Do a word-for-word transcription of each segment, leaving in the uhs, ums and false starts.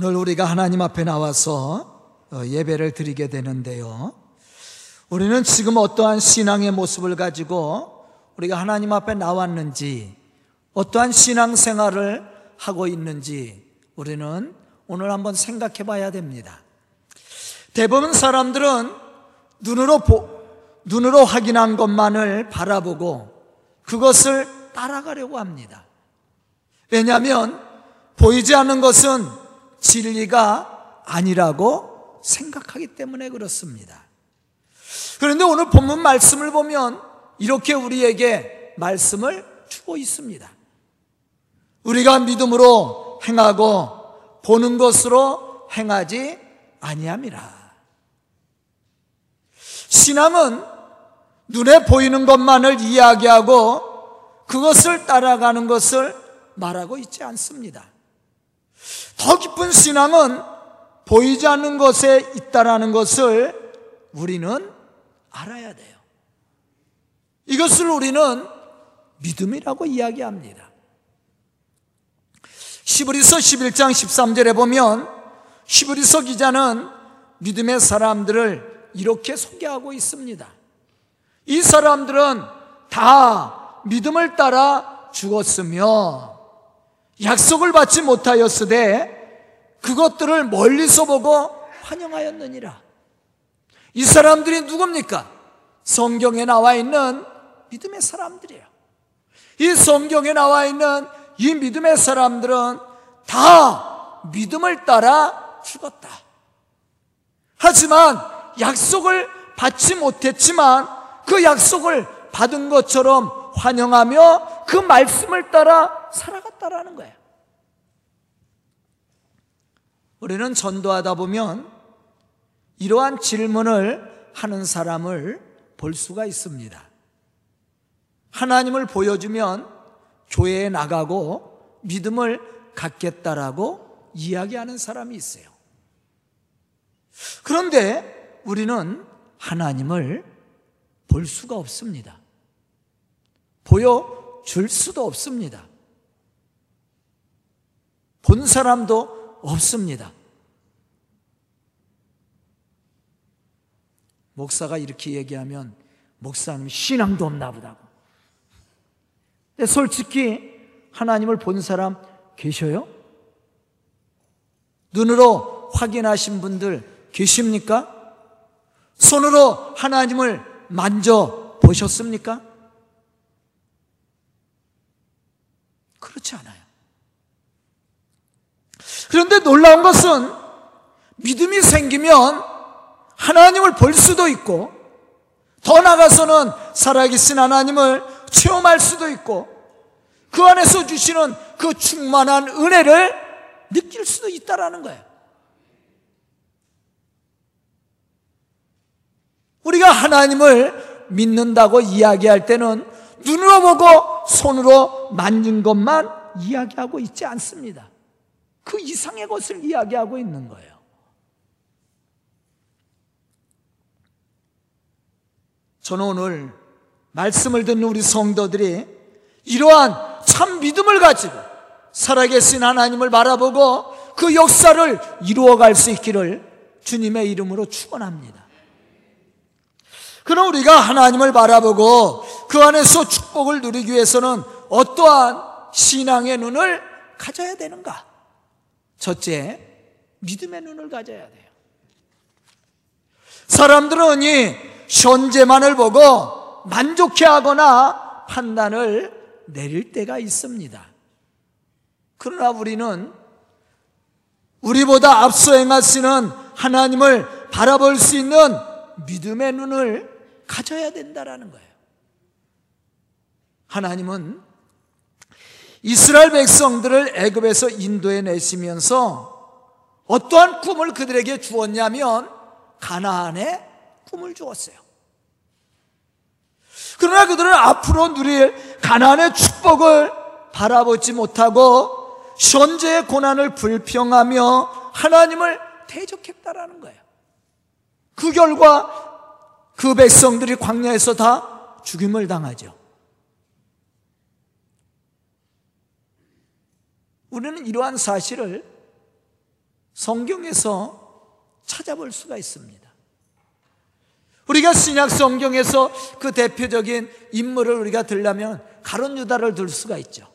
오늘 우리가 하나님 앞에 나와서 예배를 드리게 되는데요, 우리는 지금 어떠한 신앙의 모습을 가지고 우리가 하나님 앞에 나왔는지, 어떠한 신앙생활을 하고 있는지 우리는 오늘 한번 생각해 봐야 됩니다. 대부분 사람들은 눈으로, 보, 눈으로 확인한 것만을 바라보고 그것을 따라가려고 합니다. 왜냐하면 보이지 않는 것은 진리가 아니라고 생각하기 때문에 그렇습니다. 그런데 오늘 본문 말씀을 보면 이렇게 우리에게 말씀을 주고 있습니다. 우리가 믿음으로 행하고 보는 것으로 행하지 아니함이라. 신앙은 눈에 보이는 것만을 이야기하고 그것을 따라가는 것을 말하고 있지 않습니다. 더 깊은 신앙은 보이지 않는 것에 있다라는 것을 우리는 알아야 돼요. 이것을 우리는 믿음이라고 이야기합니다. 히브리서 십일 장 십삼 절에 보면 히브리서 기자는 믿음의 사람들을 이렇게 소개하고 있습니다. 이 사람들은 다 믿음을 따라 죽었으며 약속을 받지 못하였으되 그것들을 멀리서 보고 환영하였느니라. 이 사람들이 누굽니까? 성경에 나와 있는 믿음의 사람들이에요. 이 성경에 나와 있는 이 믿음의 사람들은 다 믿음을 따라 죽었다. 하지만 약속을 받지 못했지만 그 약속을 받은 것처럼 환영하며 그 말씀을 따라 살아갔다라는 거예요. 우리는 전도하다 보면 이러한 질문을 하는 사람을 볼 수가 있습니다. 하나님을 보여주면 교회에 나가고 믿음을 갖겠다라고 이야기하는 사람이 있어요. 그런데 우리는 하나님을 볼 수가 없습니다. 보여줄 수도 없습니다. 본 사람도 없습니다. 목사가 이렇게 얘기하면 목사님 신앙도 없나 보다고. 근데 솔직히 하나님을 본 사람 계셔요? 눈으로 확인하신 분들 계십니까? 손으로 하나님을 만져 보셨습니까? 그렇지 않아요. 그런데 놀라운 것은 믿음이 생기면 하나님을 볼 수도 있고 더 나아가서는 살아계신 하나님을 체험할 수도 있고 그 안에서 주시는 그 충만한 은혜를 느낄 수도 있다라는 거예요. 우리가 하나님을 믿는다고 이야기할 때는 눈으로 보고 손으로 만진 것만 이야기하고 있지 않습니다. 그 이상의 것을 이야기하고 있는 거예요. 저는 오늘 말씀을 듣는 우리 성도들이 이러한 참 믿음을 가지고 살아계신 하나님을 바라보고 그 역사를 이루어갈 수 있기를 주님의 이름으로 축원합니다. 그럼 우리가 하나님을 바라보고 그 안에서 축복을 누리기 위해서는 어떠한 신앙의 눈을 가져야 되는가? 첫째, 믿음의 눈을 가져야 돼요. 사람들은 이 현재만을 보고 만족해하거나 판단을 내릴 때가 있습니다. 그러나 우리는 우리보다 앞서 행하시는 하나님을 바라볼 수 있는 믿음의 눈을 가져야 된다라는 거예요. 하나님은 이스라엘 백성들을 애굽에서 인도해 내시면서 어떠한 꿈을 그들에게 주었냐면 가나안의 꿈을 주었어요. 그러나 그들은 앞으로 누릴 가나안의 축복을 바라보지 못하고 현재의 고난을 불평하며 하나님을 대적했다라는 거예요. 그 결과 그 백성들이 광야에서 다 죽임을 당하죠. 우리는 이러한 사실을 성경에서 찾아볼 수가 있습니다. 우리가 신약 성경에서 그 대표적인 인물을 우리가 들려면 가룟 유다를 들 수가 있죠.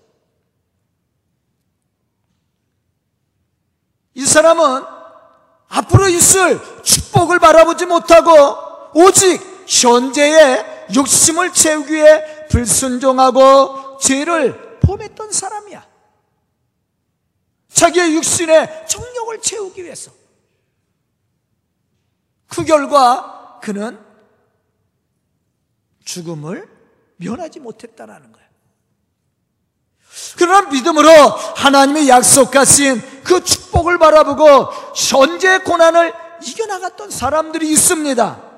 이 사람은 앞으로 있을 축복을 바라보지 못하고 오직 현재의 욕심을 채우기 위해 불순종하고 죄를 범했던 사람이야. 자기의 육신의 정욕을 채우기 위해서. 그 결과 그는 죽음을 면하지 못했다라는 거예요. 그러나 믿음으로 하나님이 약속하신 그 축복을 바라보고 현재의 고난을 이겨나갔던 사람들이 있습니다.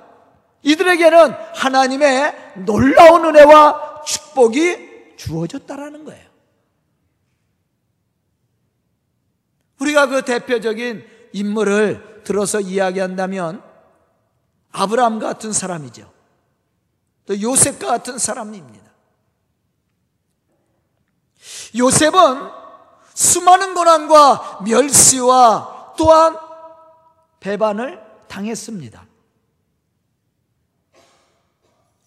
이들에게는 하나님의 놀라운 은혜와 축복이 주어졌다라는 거예요. 우리가 그 대표적인 인물을 들어서 이야기한다면 아브라함 같은 사람이죠. 또 요셉과 같은 사람입니다. 요셉은 수많은 고난과 멸시와 또한 배반을 당했습니다.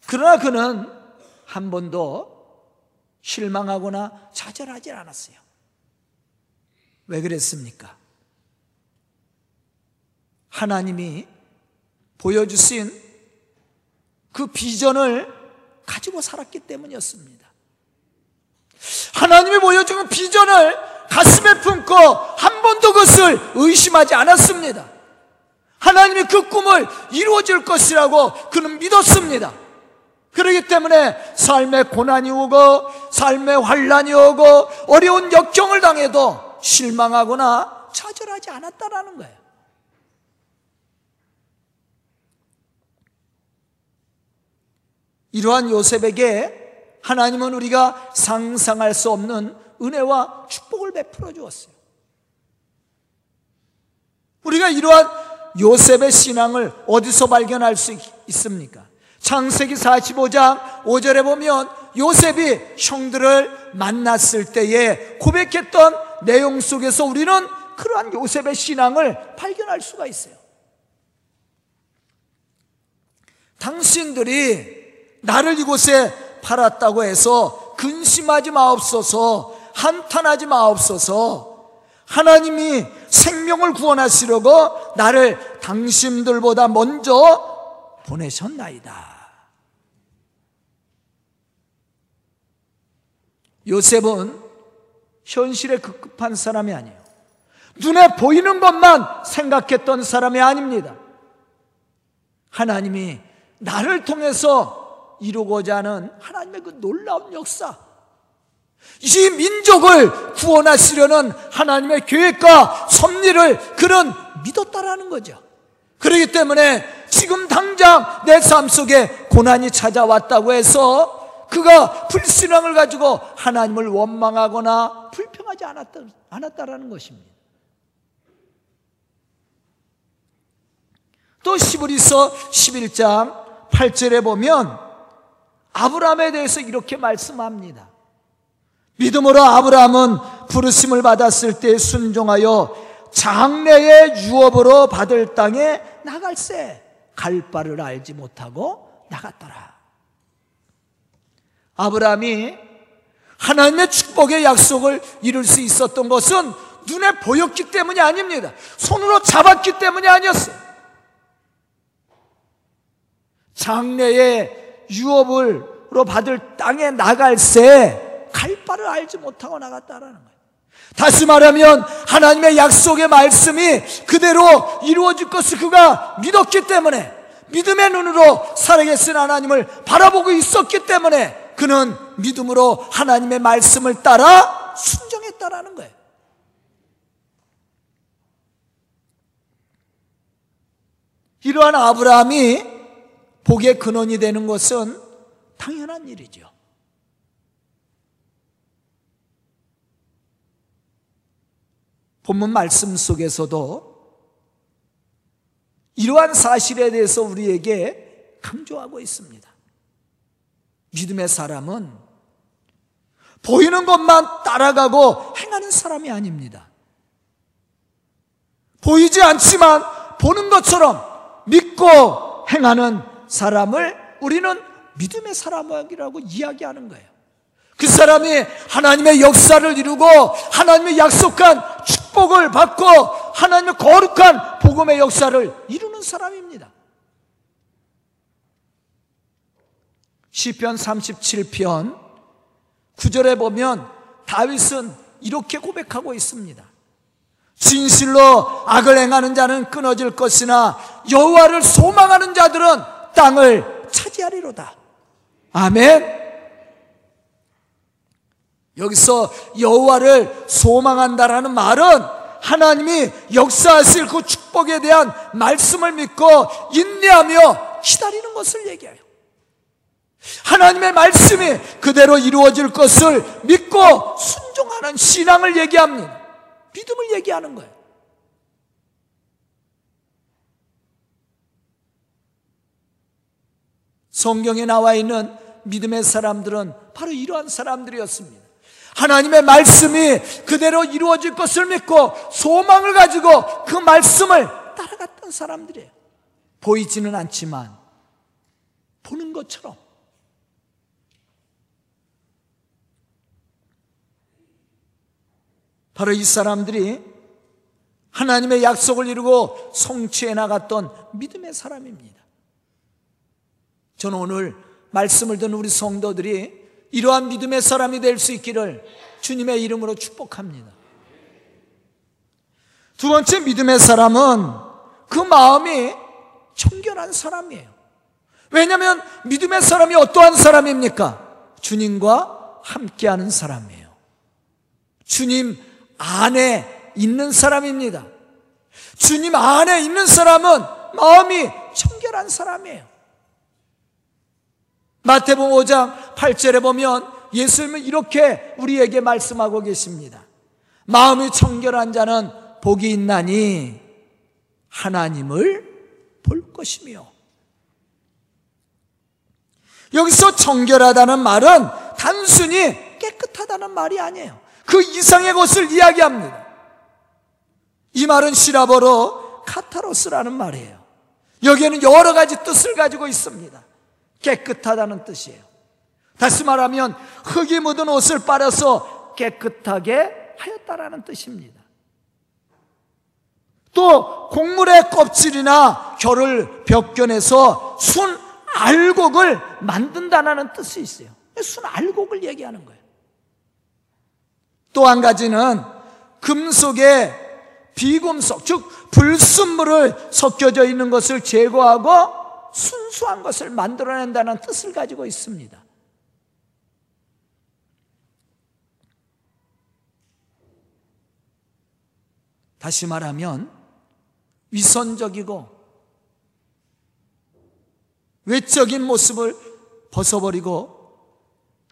그러나 그는 한 번도 실망하거나 좌절하지 않았어요. 왜 그랬습니까? 하나님이 보여주신 그 비전을 가지고 살았기 때문이었습니다. 하나님이 보여준 비전을 가슴에 품고 한 번도 그것을 의심하지 않았습니다. 하나님이 그 꿈을 이루어질 것이라고 그는 믿었습니다. 그렇기 때문에 삶의 고난이 오고 삶의 환난이 오고 어려운 역경을 당해도 실망하거나 좌절하지 않았다라는 거예요. 이러한 요셉에게 하나님은 우리가 상상할 수 없는 은혜와 축복을 베풀어 주었어요. 우리가 이러한 요셉의 신앙을 어디서 발견할 수 있습니까? 창세기 사십오 장 오 절에 보면 요셉이 형들을 만났을 때에 고백했던 내용 속에서 우리는 그러한 요셉의 신앙을 발견할 수가 있어요. 당신들이 나를 이곳에 팔았다고 해서 근심하지 마옵소서, 한탄하지 마옵소서. 하나님이 생명을 구원하시려고 나를 당신들보다 먼저 보내셨나이다. 요셉은 현실에 급급한 사람이 아니에요. 눈에 보이는 것만 생각했던 사람이 아닙니다. 하나님이 나를 통해서 이루고자 하는 하나님의 그 놀라운 역사, 이 민족을 구원하시려는 하나님의 계획과 섭리를 그는 믿었다라는 거죠. 그렇기 때문에 지금 당장 내 삶 속에 고난이 찾아왔다고 해서 그가 불신앙을 가지고 하나님을 원망하거나 불평하지 않았다, 않았다라는 것입니다. 또 히브리서 십일 장 팔 절에 보면 아브라함에 대해서 이렇게 말씀합니다. 믿음으로 아브라함은 부르심을 받았을 때 순종하여 장래의 유업으로 받을 땅에 나갈새 갈 바를 알지 못하고 나갔더라. 아브라함이 하나님의 축복의 약속을 이룰 수 있었던 것은 눈에 보였기 때문이 아닙니다. 손으로 잡았기 때문이 아니었어요. 장래의 유업으로 받을 땅에 나갈 새 갈 바를 알지 못하고 나갔다라는 거예요. 다시 말하면 하나님의 약속의 말씀이 그대로 이루어질 것을 그가 믿었기 때문에, 믿음의 눈으로 살아계신 하나님을 바라보고 있었기 때문에 그는 믿음으로 하나님의 말씀을 따라 순종했다라는 거예요. 이러한 아브라함이 복의 근원이 되는 것은 당연한 일이죠. 본문 말씀 속에서도 이러한 사실에 대해서 우리에게 강조하고 있습니다. 믿음의 사람은 보이는 것만 따라가고 행하는 사람이 아닙니다. 보이지 않지만 보는 것처럼 믿고 행하는 사람을 우리는 믿음의 사람이라고 이야기하는 거예요. 그 사람이 하나님의 역사를 이루고 하나님의 약속한 축복을 받고 하나님의 거룩한 복음의 역사를 이루는 사람입니다. 시편 삼십칠 편 구 절에 보면 다윗은 이렇게 고백하고 있습니다. 진실로 악을 행하는 자는 끊어질 것이나 여호와를 소망하는 자들은 땅을 차지하리로다. 아멘. 여기서 여호와를 소망한다라는 말은 하나님이 역사하실 그 축복에 대한 말씀을 믿고 인내하며 기다리는 것을 얘기해요. 하나님의 말씀이 그대로 이루어질 것을 믿고 순종하는 신앙을 얘기합니다. 믿음을 얘기하는 거예요. 성경에 나와 있는 믿음의 사람들은 바로 이러한 사람들이었습니다. 하나님의 말씀이 그대로 이루어질 것을 믿고 소망을 가지고 그 말씀을 따라갔던 사람들이에요. 보이지는 않지만 보는 것처럼. 바로 이 사람들이 하나님의 약속을 이루고 성취해 나갔던 믿음의 사람입니다. 저는 오늘 말씀을 듣는 우리 성도들이 이러한 믿음의 사람이 될 수 있기를 주님의 이름으로 축복합니다. 두 번째 믿음의 사람은 그 마음이 청결한 사람이에요. 왜냐하면 믿음의 사람이 어떠한 사람입니까? 주님과 함께하는 사람이에요. 주님 안에 있는 사람입니다. 주님 안에 있는 사람은 마음이 청결한 사람이에요. 마태복음 오 장 팔 절에 보면 예수님은 이렇게 우리에게 말씀하고 계십니다. 마음이 청결한 자는 복이 있나니 하나님을 볼 것이며. 여기서 청결하다는 말은 단순히 깨끗하다는 말이 아니에요. 그 이상의 것을 이야기합니다. 이 말은 시라버로 카타로스라는 말이에요. 여기에는 여러 가지 뜻을 가지고 있습니다. 깨끗하다는 뜻이에요. 다시 말하면 흙이 묻은 옷을 빨아서 깨끗하게 하였다라는 뜻입니다. 또 곡물의 껍질이나 결을 벗겨내서 순 알곡을 만든다라는 뜻이 있어요. 순 알곡을 얘기하는 거예요. 또 한 가지는 금속에 비금속, 즉 불순물을 섞여져 있는 것을 제거하고 순수한 것을 만들어낸다는 뜻을 가지고 있습니다. 다시 말하면 위선적이고 외적인 모습을 벗어버리고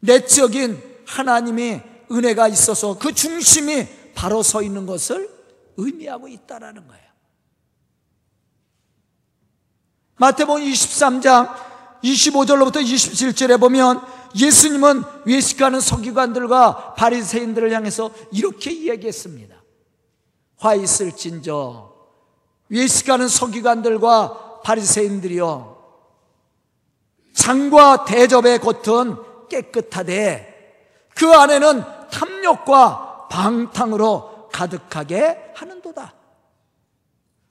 내적인 하나님의 은혜가 있어서 그 중심이 바로 서 있는 것을 의미하고 있다라는 거예요. 마태복음 이십삼 장 이십오 절로부터 이십칠 절에 보면 예수님은 외식하는 서기관들과 바리새인들을 향해서 이렇게 이야기했습니다. 화 있을진저 외식하는 서기관들과 바리새인들이여, 장과 대접의 겉은 깨끗하되 그 안에는 탐욕과 방탕으로 가득하게 하는도다.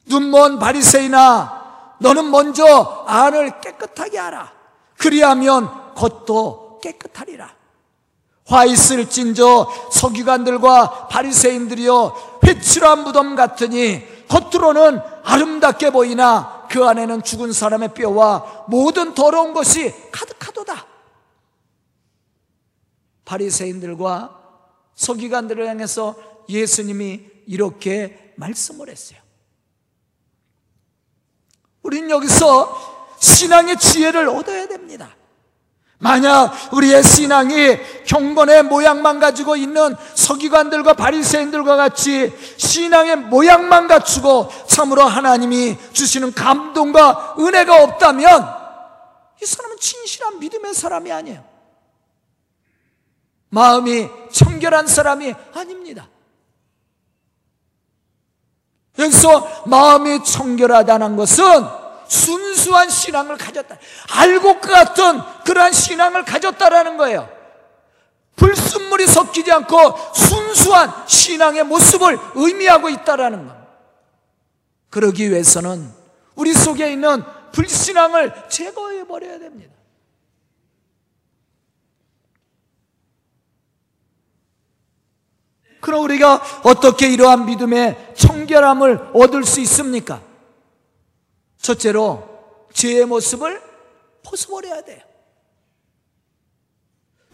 눈먼 바리새인아, 너는 먼저 안을 깨끗하게 하라. 그리하면 겉도 깨끗하리라. 화 있을진저 서기관들과 바리새인들이여, 회칠한 무덤 같으니 겉으로는 아름답게 보이나 그 안에는 죽은 사람의 뼈와 모든 더러운 것이 가득하도다. 바리새인들과 서기관들을 향해서 예수님이 이렇게 말씀을 했어요. 우리는 여기서 신앙의 지혜를 얻어야 됩니다. 만약 우리의 신앙이 경건의 모양만 가지고 있는 서기관들과 바리새인들과 같이 신앙의 모양만 갖추고 참으로 하나님이 주시는 감동과 은혜가 없다면 이 사람은 진실한 믿음의 사람이 아니에요. 마음이 청결한 사람이 아닙니다. 여기서 마음이 청결하다는 것은 순수한 신앙을 가졌다, 알곡 같은 그러한 신앙을 가졌다라는 거예요. 불순물이 섞이지 않고 순수한 신앙의 모습을 의미하고 있다라는 겁니다. 그러기 위해서는 우리 속에 있는 불신앙을 제거해버려야 됩니다. 그럼 우리가 어떻게 이러한 믿음의 청결함을 얻을 수 있습니까? 첫째로 죄의 모습을 벗어버려야 돼요.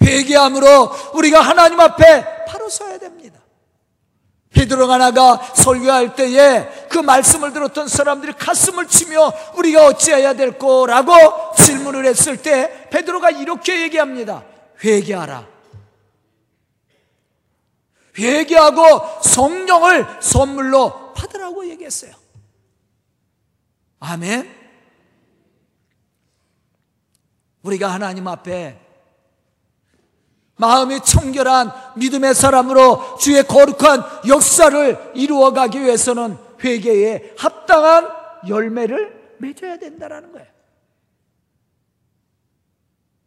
회개함으로 우리가 하나님 앞에 바로 서야 됩니다. 베드로가 나가 설교할 때에 그 말씀을 들었던 사람들이 가슴을 치며 우리가 어찌해야 될 거라고 질문을 했을 때 베드로가 이렇게 얘기합니다. 회개하라. 회개하고 성령을 선물로 받으라고 얘기했어요. 아멘. 우리가 하나님 앞에 마음이 청결한 믿음의 사람으로 주의 거룩한 역사를 이루어가기 위해서는 회개에 합당한 열매를 맺어야 된다는 거예요.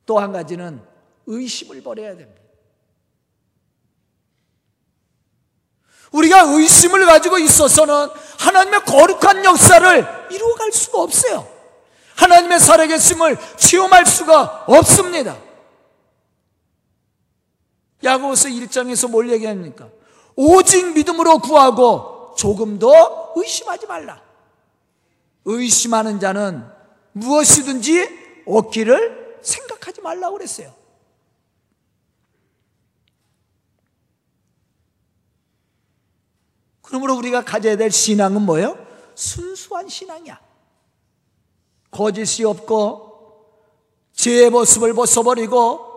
또 한 가지는 의심을 버려야 됩니다. 우리가 의심을 가지고 있어서는 하나님의 거룩한 역사를 이루어갈 수가 없어요. 하나님의 살아계심을 체험할 수가 없습니다. 야고보서 일 장에서 뭘 얘기합니까? 오직 믿음으로 구하고 조금 더 의심하지 말라. 의심하는 자는 무엇이든지 얻기를 생각하지 말라고 그랬어요. 그러므로 우리가 가져야 될 신앙은 뭐예요? 순수한 신앙이야. 거짓이 없고 죄의 모습을 벗어버리고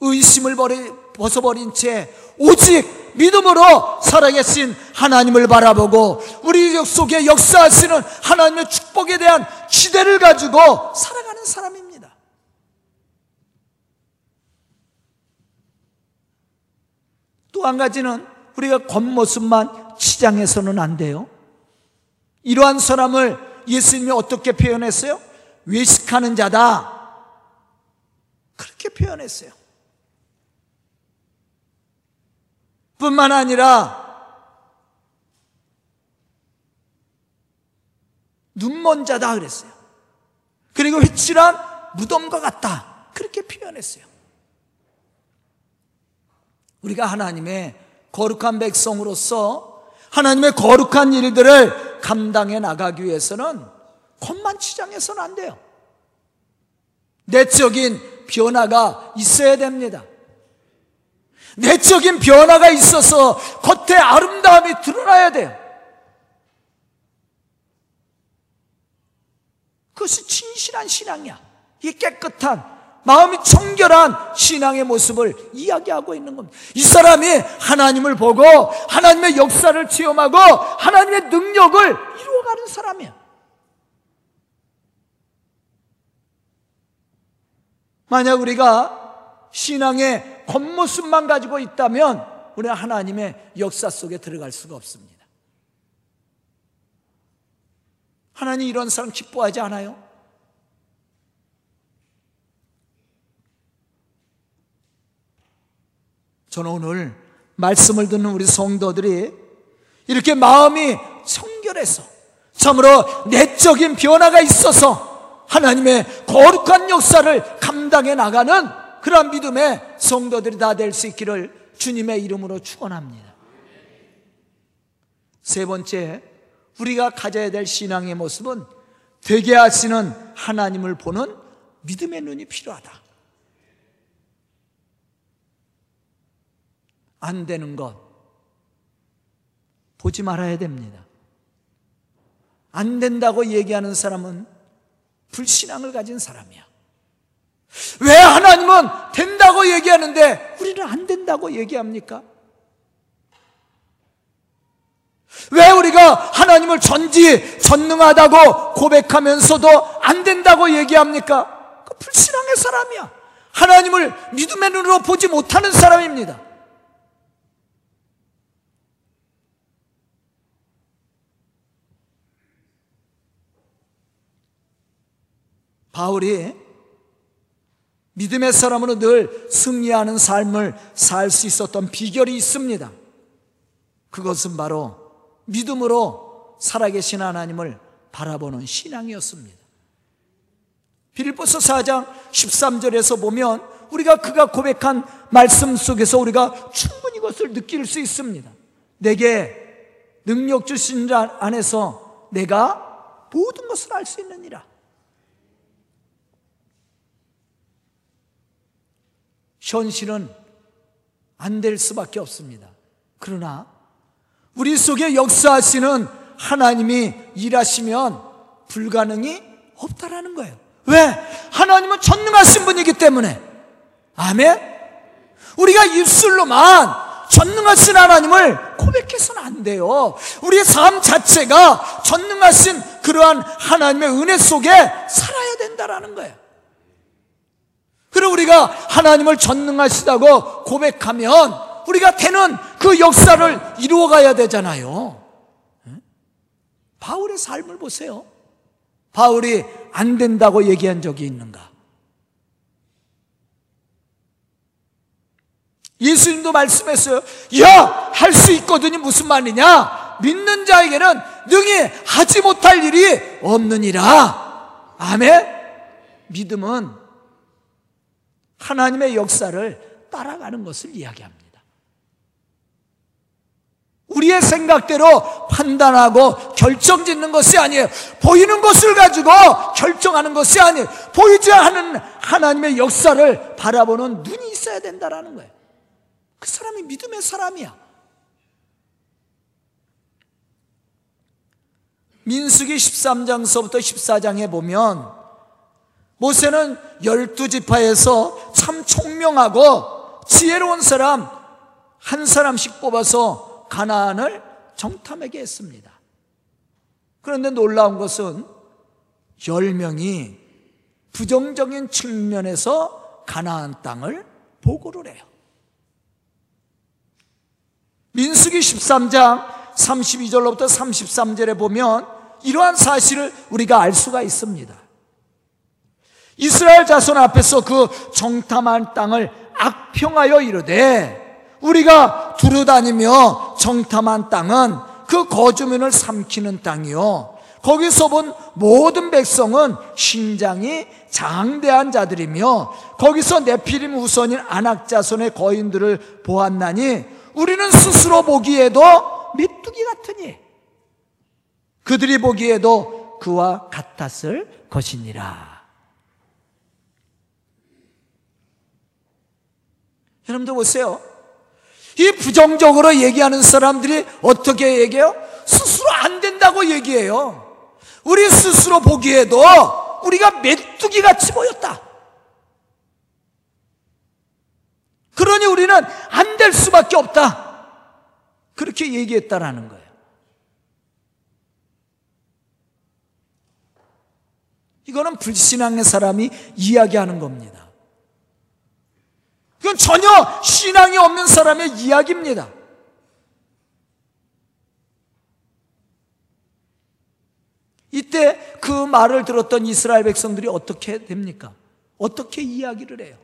의심을 버리, 벗어버린 채 오직 믿음으로 살아계신 하나님을 바라보고 우리 속에 역사하시는 하나님의 축복에 대한 기대를 가지고 살아가는 사람입니다. 또 한 가지는 우리가 겉모습만 치장해서는 안 돼요. 이러한 사람을 예수님이 어떻게 표현했어요? 외식하는 자다. 그렇게 표현했어요. 뿐만 아니라 눈먼 자다 그랬어요. 그리고 회칠한 무덤과 같다. 그렇게 표현했어요. 우리가 하나님의 거룩한 백성으로서 하나님의 거룩한 일들을 감당해 나가기 위해서는 겉만 치장해서는 안 돼요. 내적인 변화가 있어야 됩니다. 내적인 변화가 있어서 겉에 아름다움이 드러나야 돼요. 그것이 진실한 신앙이야. 이 깨끗한 마음이 청결한 신앙의 모습을 이야기하고 있는 겁니다. 이 사람이 하나님을 보고 하나님의 역사를 체험하고 하나님의 능력을 이루어가는 사람이야. 만약 우리가 신앙의 겉모습만 가지고 있다면 우리는 하나님의 역사 속에 들어갈 수가 없습니다. 하나님 이런 사람 기뻐하지 않아요? 저는 오늘 말씀을 듣는 우리 성도들이 이렇게 마음이 청결해서 참으로 내적인 변화가 있어서 하나님의 거룩한 역사를 감당해 나가는 그런 믿음의 성도들이 다 될 수 있기를 주님의 이름으로 축원합니다. 세 번째, 우리가 가져야 될 신앙의 모습은 되게 하시는 하나님을 보는 믿음의 눈이 필요하다. 안 되는 것 보지 말아야 됩니다. 안 된다고 얘기하는 사람은 불신앙을 가진 사람이야. 왜 하나님은 된다고 얘기하는데 우리는 안 된다고 얘기합니까? 왜 우리가 하나님을 전지전능하다고 고백하면서도 안 된다고 얘기합니까? 그 불신앙의 사람이야. 하나님을 믿음의 눈으로 보지 못하는 사람입니다. 바울이 믿음의 사람으로 늘 승리하는 삶을 살 수 있었던 비결이 있습니다. 그것은 바로 믿음으로 살아계신 하나님을 바라보는 신앙이었습니다. 빌립보서 사 장 십삼 절에서 보면 우리가 그가 고백한 말씀 속에서 우리가 충분히 것을 느낄 수 있습니다. 내게 능력 주신 자 안에서 내가 모든 것을 알 수 있느니라. 현실은 안 될 수밖에 없습니다. 그러나 우리 속에 역사하시는 하나님이 일하시면 불가능이 없다라는 거예요. 왜? 하나님은 전능하신 분이기 때문에. 아멘? 우리가 입술로만 전능하신 하나님을 고백해서는 안 돼요. 우리의 삶 자체가 전능하신 그러한 하나님의 은혜 속에 살아야 된다라는 거예요. 그리고 우리가 하나님을 전능하시다고 고백하면 우리가 되는 그 역사를 이루어가야 되잖아요. 바울의 삶을 보세요. 바울이 안 된다고 얘기한 적이 있는가? 예수님도 말씀했어요. 야! 할 수 있거든요. 무슨 말이냐? 믿는 자에게는 능히 하지 못할 일이 없느니라. 아멘? 믿음은 하나님의 역사를 따라가는 것을 이야기합니다. 우리의 생각대로 판단하고 결정짓는 것이 아니에요. 보이는 것을 가지고 결정하는 것이 아니에요. 보이지 않는 하나님의 역사를 바라보는 눈이 있어야 된다라는 거예요. 그 사람이 믿음의 사람이야. 민수기 십삼 장서부터 십사 장에 보면 모세는 열두 지파에서 참 총명하고 지혜로운 사람 한 사람씩 뽑아서 가나안을 정탐하게 했습니다. 그런데 놀라운 것은 열 명이 부정적인 측면에서 가나안 땅을 보고를 해요. 민수기 십삼 장 삼십이 절로부터 삼십삼 절에 보면 이러한 사실을 우리가 알 수가 있습니다. 이스라엘 자손 앞에서 그 정탐한 땅을 악평하여 이르되 우리가 두루다니며 정탐한 땅은 그 거주민을 삼키는 땅이요 거기서 본 모든 백성은 신장이 장대한 자들이며 거기서 네피림 후손인 아낙 자손의 거인들을 보았나니 우리는 스스로 보기에도 메뚜기 같으니 그들이 보기에도 그와 같았을 것이니라. 여러분들 보세요. 이 부정적으로 얘기하는 사람들이 어떻게 얘기해요? 스스로 안 된다고 얘기해요. 우리 스스로 보기에도 우리가 메뚜기 같이 보였다. 그러니 우리는 안 될 수밖에 없다. 그렇게 얘기했다라는 거예요. 이거는 불신앙의 사람이 이야기하는 겁니다. 그건 전혀 신앙이 없는 사람의 이야기입니다. 이때 그 말을 들었던 이스라엘 백성들이 어떻게 됩니까? 어떻게 이야기를 해요?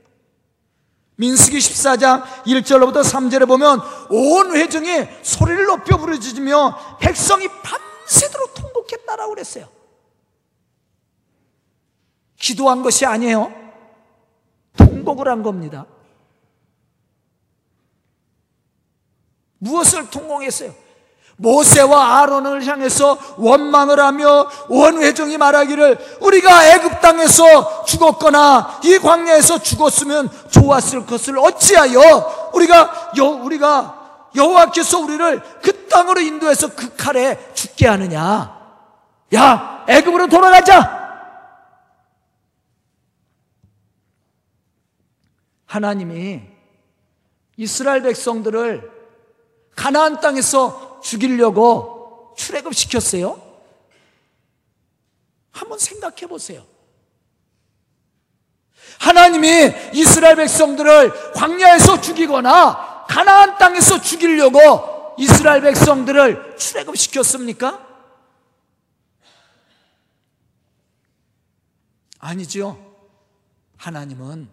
민수기 십사 장 일 절로부터 삼 절에 보면 온 회중이 소리를 높여 부르짖으며 백성이 밤새도록 통곡했다라고 그랬어요. 기도한 것이 아니에요. 통곡을 한 겁니다. 무엇을 통곡했어요? 모세와 아론을 향해서 원망을 하며 온 회중이 말하기를 우리가 애굽 땅에서 죽었거나 이 광야에서 죽었으면 좋았을 것을 어찌하여 우리가 여, 우리가 여호와께서 우리를 그 땅으로 인도해서 그 칼에 죽게 하느냐? 야, 애굽으로 돌아가자. 하나님이 이스라엘 백성들을 가나안 땅에서 죽이려고 출애굽시켰어요? 한번 생각해 보세요. 하나님이 이스라엘 백성들을 광야에서 죽이거나 가나안 땅에서 죽이려고 이스라엘 백성들을 출애굽시켰습니까? 아니지요. 하나님은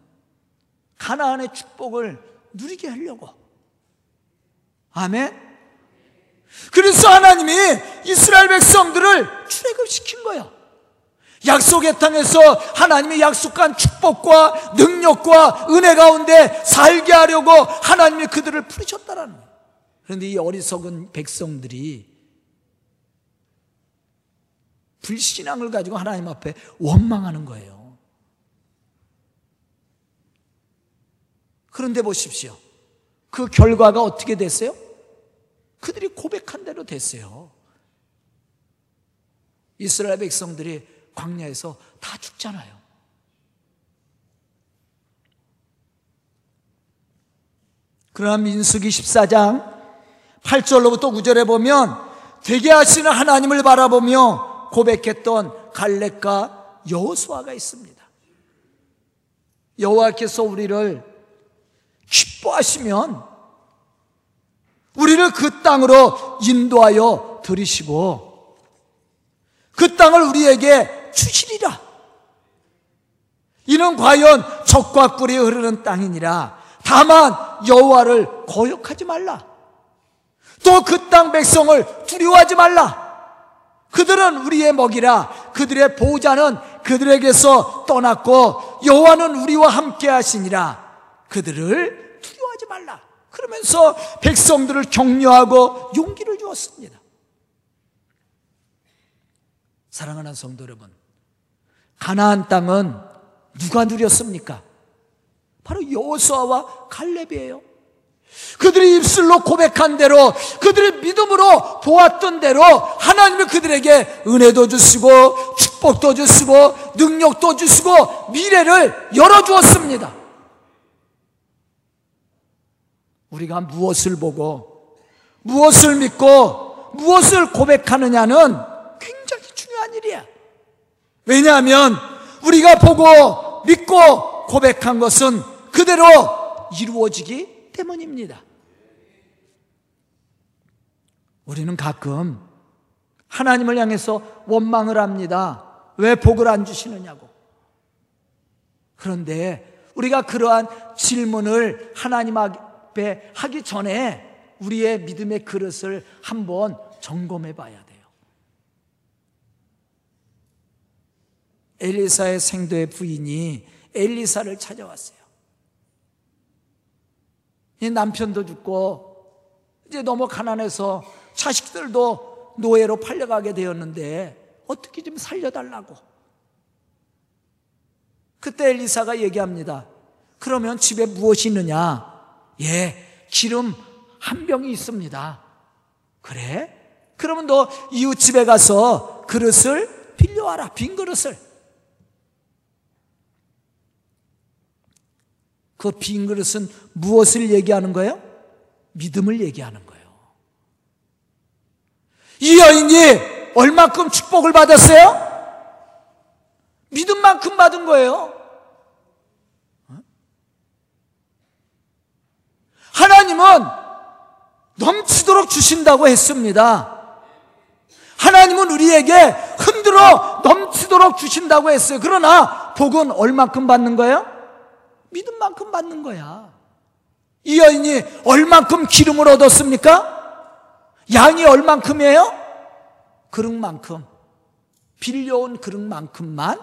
가나안의 축복을 누리게 하려고. 아멘. 그래서 하나님이 이스라엘 백성들을 출애굽시킨 거야. 약속의 땅에서 하나님이 약속한 축복과 능력과 은혜 가운데 살게 하려고 하나님이 그들을 부르셨다라는 거예요. 그런데 이 어리석은 백성들이 불신앙을 가지고 하나님 앞에 원망하는 거예요. 그런데 보십시오. 그 결과가 어떻게 됐어요? 그들이 고백한 대로 됐어요. 이스라엘 백성들이 광야에서 다 죽잖아요. 그러나 민수기 십사 장 팔 절로부터 구 절에 보면 되게 하시는 하나님을 바라보며 고백했던 갈렙과 여호수아가 있습니다. 여호와께서 우리를 기뻐하시면 우리를 그 땅으로 인도하여 들이시고 그 땅을 우리에게 주시리라. 이는 과연 적과 꿀이 흐르는 땅이니라. 다만 여호와를 거역하지 말라. 또 그 땅 백성을 두려워하지 말라. 그들은 우리의 먹이라. 그들의 보호자는 그들에게서 떠났고 여호와는 우리와 함께 하시니라. 그들을 두려워하지 말라. 그러면서 백성들을 격려하고 용기를 주었습니다. 사랑하는 성도 여러분, 가나안 땅은 누가 누렸습니까? 바로 여호수아와 갈렙이에요. 그들이 입술로 고백한 대로, 그들의 믿음으로 보았던 대로 하나님이 그들에게 은혜도 주시고 축복도 주시고 능력도 주시고 미래를 열어주었습니다. 우리가 무엇을 보고 무엇을 믿고 무엇을 고백하느냐는 굉장히 중요한 일이야. 왜냐하면 우리가 보고 믿고 고백한 것은 그대로 이루어지기 때문입니다. 우리는 가끔 하나님을 향해서 원망을 합니다. 왜 복을 안 주시느냐고. 그런데 우리가 그러한 질문을 하나님 앞에 하기 전에 우리의 믿음의 그릇을 한번 점검해 봐야 돼요. 엘리사의 생도의 부인이 엘리사를 찾아왔어요. 남편도 죽고 이제 너무 가난해서 자식들도 노예로 팔려가게 되었는데 어떻게 좀 살려달라고. 그때 엘리사가 얘기합니다. 그러면 집에 무엇이 있느냐? 예, 기름 한 병이 있습니다. 그래? 그러면 너 이웃집에 가서 그릇을 빌려와라. 빈 그릇을. 그 빈 그릇은 무엇을 얘기하는 거예요? 믿음을 얘기하는 거예요. 이 여인이 얼마큼 축복을 받았어요? 믿음만큼 받은 거예요. 하나님은 넘치도록 주신다고 했습니다. 하나님은 우리에게 흔들어 넘치도록 주신다고 했어요. 그러나 복은 얼마큼 받는 거예요? 믿음만큼 받는 거야. 이 여인이 얼만큼 기름을 얻었습니까? 양이 얼만큼이에요? 그릇만큼. 빌려온 그릇만큼만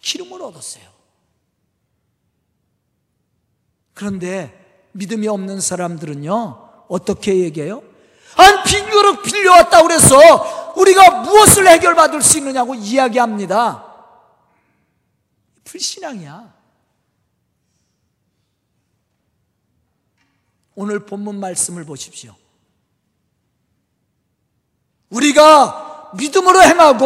기름을 얻었어요. 그런데 믿음이 없는 사람들은요 어떻게 얘기해요? 한 빈 그릇 빌려왔다고 그래서 우리가 무엇을 해결받을 수 있느냐고 이야기합니다. 불신앙이야. 오늘 본문 말씀을 보십시오. 우리가 믿음으로 행하고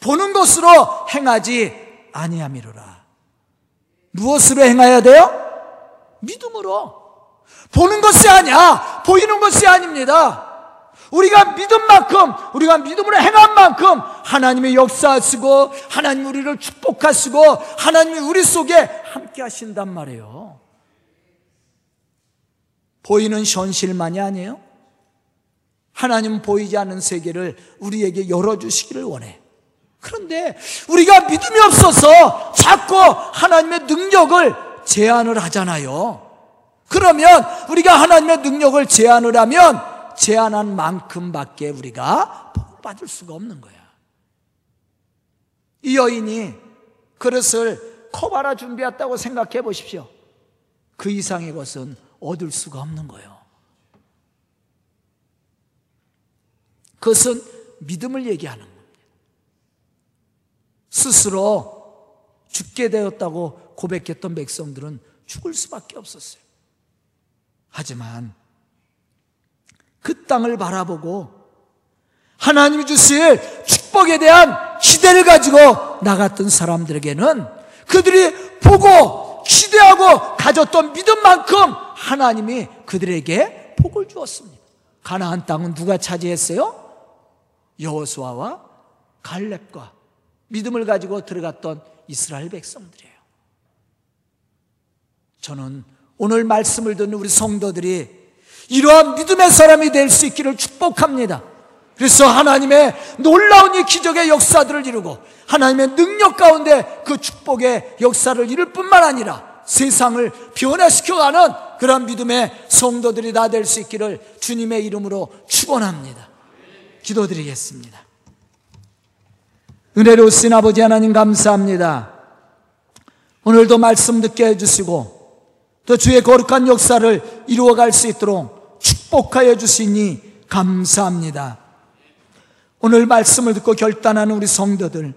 보는 것으로 행하지 아니함이로라. 무엇으로 행해야 돼요? 믿음으로. 보는 것이 아니야. 보이는 것이 아닙니다. 우리가 믿음만큼, 우리가 믿음으로 행한 만큼 하나님이 역사하시고 하나님 우리를 축복하시고 하나님이 우리 속에 함께 하신단 말이에요. 보이는 현실만이 아니에요. 하나님 보이지 않는 세계를 우리에게 열어주시기를 원해. 그런데 우리가 믿음이 없어서 자꾸 하나님의 능력을 제한을 하잖아요. 그러면 우리가 하나님의 능력을 제한을 하면 제한한 만큼밖에 우리가 복을 받을 수가 없는 거야. 이 여인이 그릇을 커바라 준비했다고 생각해 보십시오. 그 이상의 것은 얻을 수가 없는 거예요. 그것은 믿음을 얘기하는 겁니다. 스스로 죽게 되었다고 고백했던 백성들은 죽을 수밖에 없었어요. 하지만 그 땅을 바라보고 하나님이 주실 축복에 대한 기대를 가지고 나갔던 사람들에게는 그들이 보고 기대하고 가졌던 믿음만큼 하나님이 그들에게 복을 주었습니다. 가나안 땅은 누가 차지했어요? 여호수아와 갈렙과 믿음을 가지고 들어갔던 이스라엘 백성들이에요. 저는 오늘 말씀을 듣는 우리 성도들이 이러한 믿음의 사람이 될 수 있기를 축복합니다. 그래서 하나님의 놀라운 이 기적의 역사들을 이루고 하나님의 능력 가운데 그 축복의 역사를 이룰 뿐만 아니라 세상을 변화시켜가는 그런 믿음의 성도들이 다 될 수 있기를 주님의 이름으로 축원합니다. 기도드리겠습니다. 은혜로우신 아버지 하나님 감사합니다. 오늘도 말씀 듣게 해주시고 또 주의 거룩한 역사를 이루어갈 수 있도록 축복하여 주시니 감사합니다. 오늘 말씀을 듣고 결단하는 우리 성도들,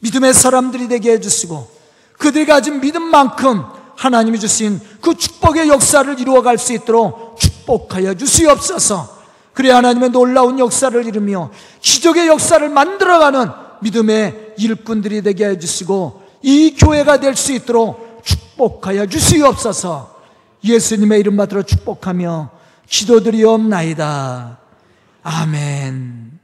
믿음의 사람들이 되게 해주시고 그들이 가진 믿음만큼 하나님이 주신 그 축복의 역사를 이루어갈 수 있도록 축복하여 주시옵소서. 그래야 하나님의 놀라운 역사를 이루며 기적의 역사를 만들어가는 믿음의 일꾼들이 되게 해주시고 이 교회가 될 수 있도록 축복하여 주시옵소서. 예수님의 이름 받들어 축복하며 기도드리옵나이다. 아멘.